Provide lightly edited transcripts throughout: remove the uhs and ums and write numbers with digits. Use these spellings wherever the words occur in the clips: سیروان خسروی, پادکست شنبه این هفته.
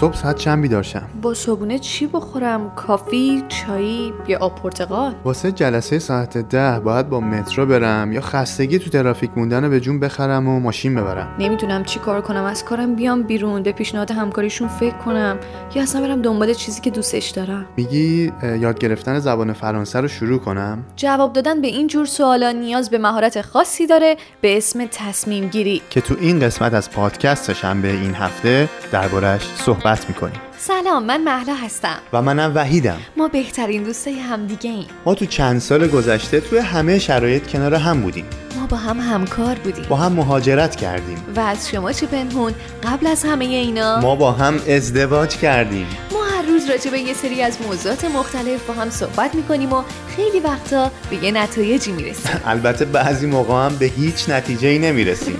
صبح ساعت چند بیدار شم؟ با صبحونه چی بخورم؟ کافی، چایی یا آب پرتقال؟ واسه جلسه ساعت 10 باید با مترو برم یا خستگی تو ترافیک موندنو به جون بخرم و ماشین ببرم. نمیدونم چی کار کنم، از کارم بیام بیرون، به پیشنهاد همکاریشون فکر کنم یا اصلا برم دنبال چیزی که دوستش دارم. میگی یاد گرفتن زبان فرانسه رو شروع کنم؟ جواب دادن به این جور سوالا نیاز به مهارت خاصی داره به اسم تصمیم گیری که تو این قسمت از پادکست شنبه این هفته درباره صحبت میکنیم. سلام، من مهلا هستم. و منم وحیدم. ما بهترین دوستای همدیگه ایم. ما تو چند سال گذشته توی همه شرایط کنار هم بودیم. ما با هم همکار بودیم. با هم مهاجرت کردیم. و از شما چه پنهون، قبل از همه اینا ما با هم ازدواج کردیم. ما هر روز راجع به یه سری از موضوعات مختلف با هم صحبت میکنیم و خیلی وقتا به یه نتایجی میرسیم. البته بعضی موقع هم به هیچ نتیجه‌ای نمیرسیم.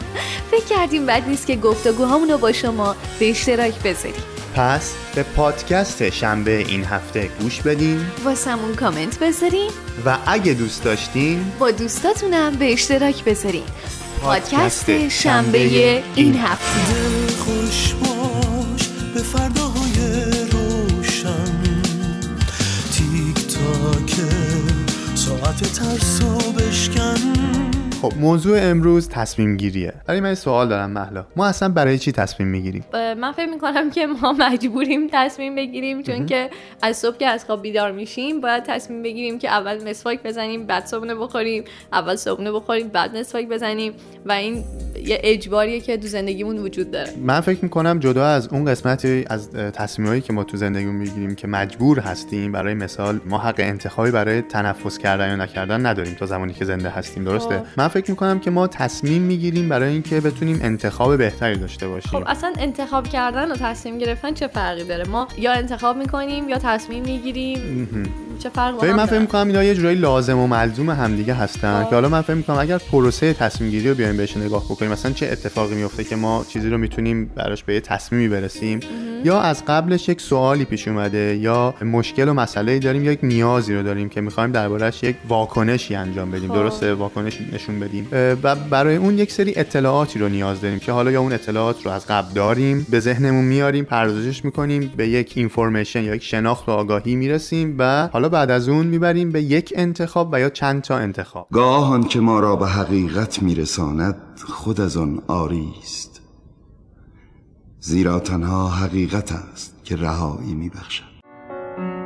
فکر کردیم بد نیست که گفتگوهامون رو با شما به اشتراک بذاریم. پس به پادکست شنبه این هفته گوش بدین، واسمون کامنت بذارین و اگه دوست داشتین با دوستاتونم به اشتراک بذارین. پادکست شنبه این هفته. خوش باش به فرداهای روشن، تیک تاک ساعت ترسو بشکن. خب موضوع امروز تصمیم گیریه. ولی من سوال دارم مهلا، ما اصلا برای چی تصمیم میگیریم؟ من فکر میکنم که ما مجبوریم تصمیم بگیریم چون که از صبح که از خواب بیدار میشیم باید تصمیم بگیریم که اول مسواک بزنیم بعد صبحونه بخوریم، اول صبحونه بخوریم بعد مسواک بزنیم و این یه اجباریه که تو زندگیمون وجود داره. من فکر میکنم جدا از اون قسمتی از تصمیمایی که ما تو زندگیمون میگیریم که مجبور هستیم، برای مثال ما حق انتخابی برای تنفس کردن یا نکردن نداریم تا زمانی که زنده هستیم، درسته؟ من فکر میکنم که ما تصمیم میگیریم برای اینکه بتونیم انتخاب بهتری داشته باشیم. خب اصلا انتخاب کردن و تصمیم گرفتن چه فرقی داره؟ ما یا انتخاب میکنیم یا تصمیم میگیریم، چه فرقی داره؟ من فکر میکنم اینا یه جورایی لازم و ملزوم همدیگه هستن که حالا من فکر میکنم اگر پروسه تصمیم گیری رو بیایم بهش نگاه بکنیم، مثلا چه اتفاقی میفته که ما چیزی رو میتونیم براش به یه تصمیمی برسیم، یا از قبلش یک سوالی پیش اومده یا مشکل و مسئله‌ای داریم یا یک نیازی رو داریم که می‌خوایم درباره‌اش یک واکنشی انجام بدیم، درسته؟ واکنش نشون بدیم و برای اون یک سری اطلاعاتی رو نیاز داریم که حالا یا اون اطلاعات رو از قبل داریم، به ذهنمون میاریم، پردازش می‌کنیم، به یک اینفورمیشن یا یک شناخت و آگاهی میرسیم و حالا بعد از اون میبریم به یک انتخاب و یا چند تا انتخاب. گاهان که ما را به حقیقت میرساند خود از آن عاری است، زیرا تنها حقیقت است که رهایی میبخشد.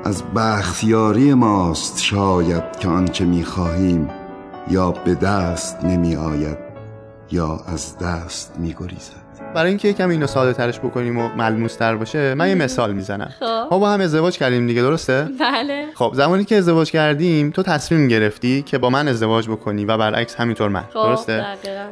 از بختیاری ماست شاید که آنچه میخواهیم یا به دست نمیآید یا از دست میگریزد. برای اینکه یکم اینو ساده ترش بکنیم و ملموس تر باشه من یه مثال میزنم. ما با هم ازدواج کردیم دیگه، درسته؟ بله. خب زمانی که ازدواج کردیم تو تصمیم گرفتی که با من ازدواج بکنی و برعکس همینطور من، درسته؟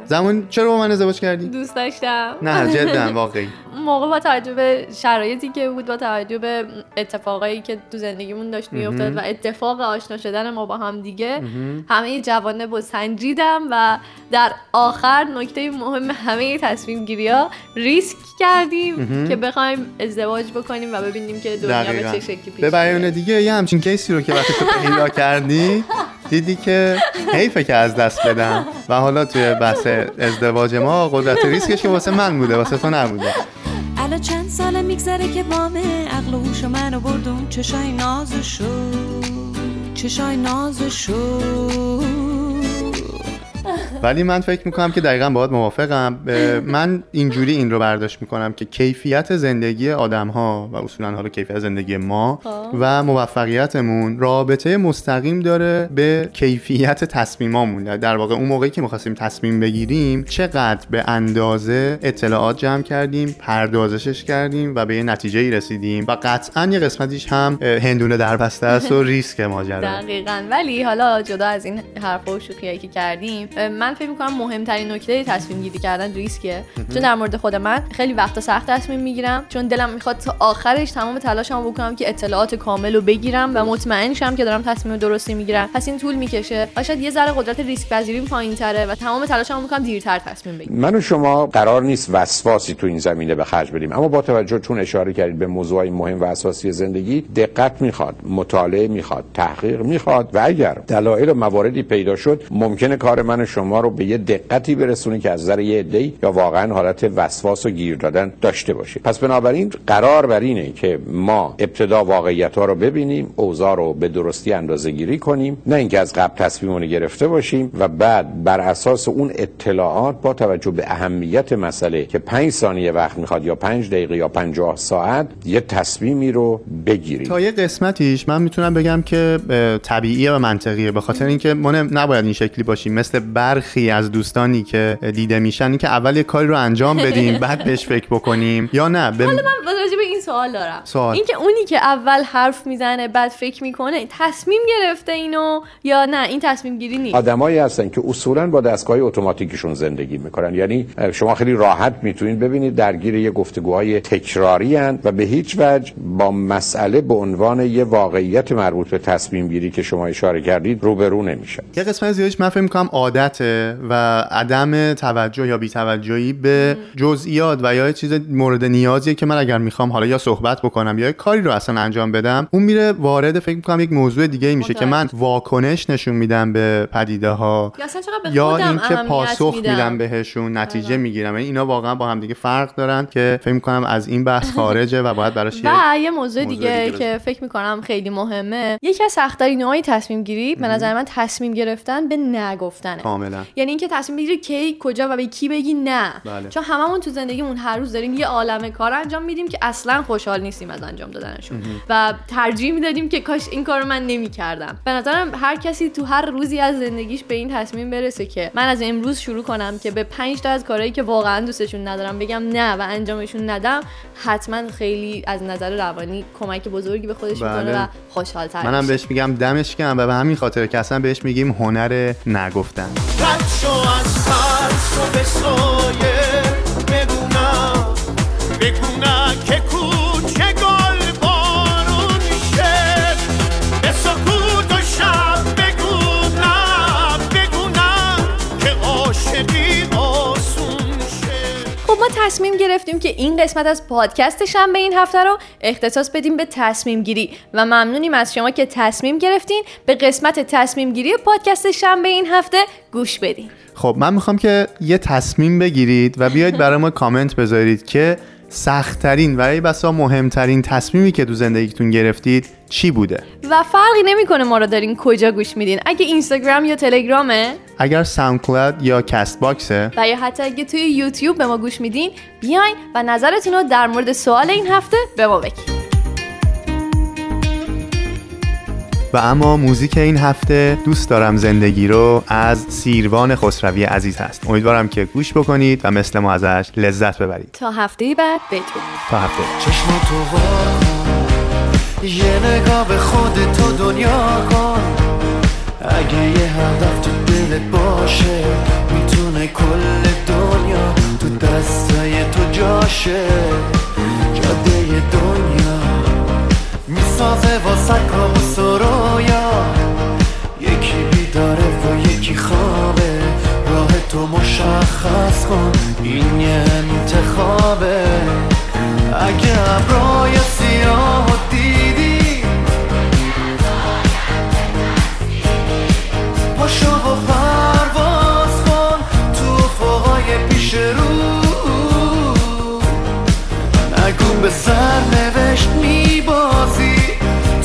زمان چرا با من ازدواج کردی؟ دوست داشتم. نه جدا واقعی. موقع با توجه به شرایطی که بود، با توجه به اتفاقایی که تو زندگیمون داشت میافتاد و اتفاق آشنا شدن ما با هم دیگه، همه جوانب رو سنجیدم و در آخر نکته مهم همه تصمیم گیری‌ها ریسک کردیم که بخوایم ازدواج بکنیم و ببینیم که دنیا به چه شکلی پیش میره. به بیان دیگه یه همچین کیسی رو که وقتی تو پیدا کردی دیدی که حیفه که از دست بدم و حالا توی بحث ازدواج ما قدرت ریسکش که واسه من بوده واسه تو نبوده. الا چند سال میگذره که بامه عقل و هوش منو بردم چشای نازشو ولی من فکر میکنم که دقیقاً باهات موافقم. من اینجوری این رو برداشت میکنم که کیفیت زندگی آدم‌ها و اصولاً حالا کیفیت زندگی ما و موفقیتمون رابطه مستقیم داره به کیفیت تصمیمامون. در واقع اون موقعی که می‌خواستیم تصمیم بگیریم چقدر به اندازه اطلاعات جمع کردیم، پردازشش کردیم و به یه نتیجه‌ای رسیدیم و قطعاً یه قسمتیش هم هندونه در بسته است و ریسک ماجرا. دقیقاً. ولی حالا جدا از این حرفا و شوخیایی که کردیم، من فکر می‌کنم مهمترین نکته تصمیم گیری کردن ریسکه. چون در مورد خود من خیلی وقتا سخت تصمیم میگیرم چون دلم می‌خواد تا آخرش تمام تلاشمو بکنم که اطلاعات کامل رو بگیرم و مطمئن شم که دارم تصمیم درستی میگیرم. پس این طول می‌کشه. شاید یه ذره قدرت ریسک پذیریم پایین‌تره و تمام تلاشمو می‌کنم دیرتر تصمیم بگیرم. من و شما قرار نیست وسواسی تو این زمینه به خرج بدیم، اما با توجه چون اشاره کردید به موضوعی مهم و اساسی زندگی، دقت می‌خواد، مطالعه می‌خواد، تحقیق می‌خواد و اگر دلایل و مواردی پیدا شد ممکنه کار من شما رو به یه دقتی برسونه که از نظر یه عده‌ای یا واقعا حالت وسواس و گیر دادن داشته باشه. پس بنابراین قرار بر اینه که ما ابتدا واقعیت‌ها رو ببینیم، اوضاع رو به درستی اندازه‌گیری کنیم، نه اینکه از قبل تصمیمونو گرفته باشیم و بعد بر اساس اون اطلاعات با توجه به اهمیت مسئله که 5 ثانیه وقت می‌خواد یا 5 دقیقه یا 50 ساعت یه تصمیمی رو بگیریم. تا یه قسمتیش من میتونم بگم که طبیعیه و منطقیه، به خاطر اینکه ما نباید این شکلی باشیم مثل برخی از دوستانی که دیده میشن، اینکه اول یه کاری رو انجام بدیم بعد بهش فکر بکنیم یا نه. حالا من راجع به این سوال دارم، اینکه اونی که اول حرف میزنه بعد فکر میکنه تصمیم گرفته اینو یا نه، این تصمیم گیری نیست. آدمایی هستن که اصولا با دستگاه‌های اتوماتیکشون زندگی میکنن، یعنی شما خیلی راحت میتونید ببینید درگیر یه گفتگوهای تکراری اند و به هیچ وجه با مسئله به عنوان یه واقعیت مربوط به تصمیم گیری که شما اشاره کردید روبرو نمیشن. یه قسمت زیادیش من فکر می‌کنم عادته و عدم توجه یا بی‌توجهی به جزئیات و یا چیز مورد نیازیه که من اگر میخوام حالا یا صحبت بکنم یا یه کاری رو اصلا انجام بدم، اون میره وارد فکر می‌کنم یک موضوع دیگه‌ای میشه که من واکنش نشون میدم به پدیده‌ها یا اینکه پاسخ میدم بهشون، نتیجه میگیرم. یعنی اینا واقعا با هم دیگه فرق دارن که فکر می‌کنم از این بحث خارجه و باید براش یه موضوع دیگه که فکر می‌کنم خیلی مهمه. یکی از سخت‌ترین نوع‌های تصمیم‌گیری به نظر من تصمیم گرفتن به نگفتنه. کاملا. یعنی اینکه تصمیم بگیری کی، کجا و به کی بگی نه. بله. چون هممون تو زندگیمون هر روز داریم یه عالمه کار انجام میدیم که اصلا خوشحال نیستیم از انجام دادنشون و ترجیح میدادیم که کاش این کارو من نمی‌کردم. به نظرم هر کسی تو هر روزی از زندگیش به این تصمیم برسه که من از امروز شروع کنم که به 5 تا از کارهایی که واقعا دوستشون ندارم بگم نه و انجامشون ندم، حتما خیلی از نظر روانی کمک بزرگی به خودش میکنه و خوشحال‌تر. منم بهش میگم دمش گرم و به همین خاطر که اصلا بهش میگیم هنر نگفتن. تصمیم گرفتیم که این قسمت از پادکست شنبه این هفته رو اختصاص بدیم به تصمیم گیری و ممنونیم از شما که تصمیم گرفتین به قسمت تصمیم گیری پادکست شنبه این هفته گوش بدین. خب من میخوام که یه تصمیم بگیرید و بیاید برای ما کامنت بذارید که سخت‌ترین و ای بسا مهمترین تصمیمی که تو زندگیتون گرفتید چی بوده و فرقی نمی‌کنه ما رو دارین کجا گوش میدین، اگه اینستاگرام یا تلگرامه، اگر ساوند کلاد یا کست باکسه و یا حتی اگه توی یوتیوب به ما گوش میدین، بیاین و نظرتون رو در مورد سوال این هفته به ما بگین. و اما موزیک این هفته دوست دارم زندگی رو از سیروان خسروی عزیز هست. امیدوارم که گوش بکنید و مثل ما ازش لذت ببرید. تا هفته بعد بدرود. تا هفته. چشم تو وا، یه نگاه به خودت تو دنیا کن. اگه یه هدف تو دلت باشه میتونه کل دنیا تو دستای تو جاشه. جاده دنیا میسازه واسه کام و سرویا، یکی بیداره و یکی خوابه. راه تو مشخص کن، این یه انتخابه. اگه ابرای سیاه دیدی پاشو و پرواز کن تو افقای پیش رو، نگو به سر نوشت میبازی،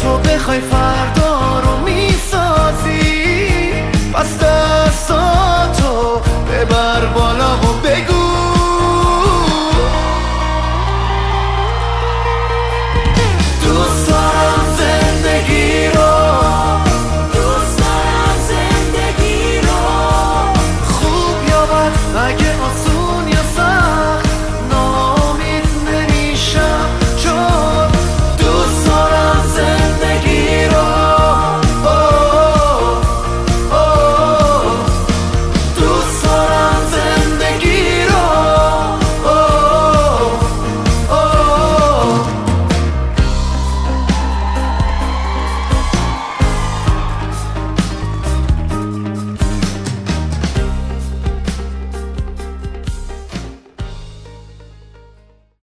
تو بخوای فردا رو میسازی.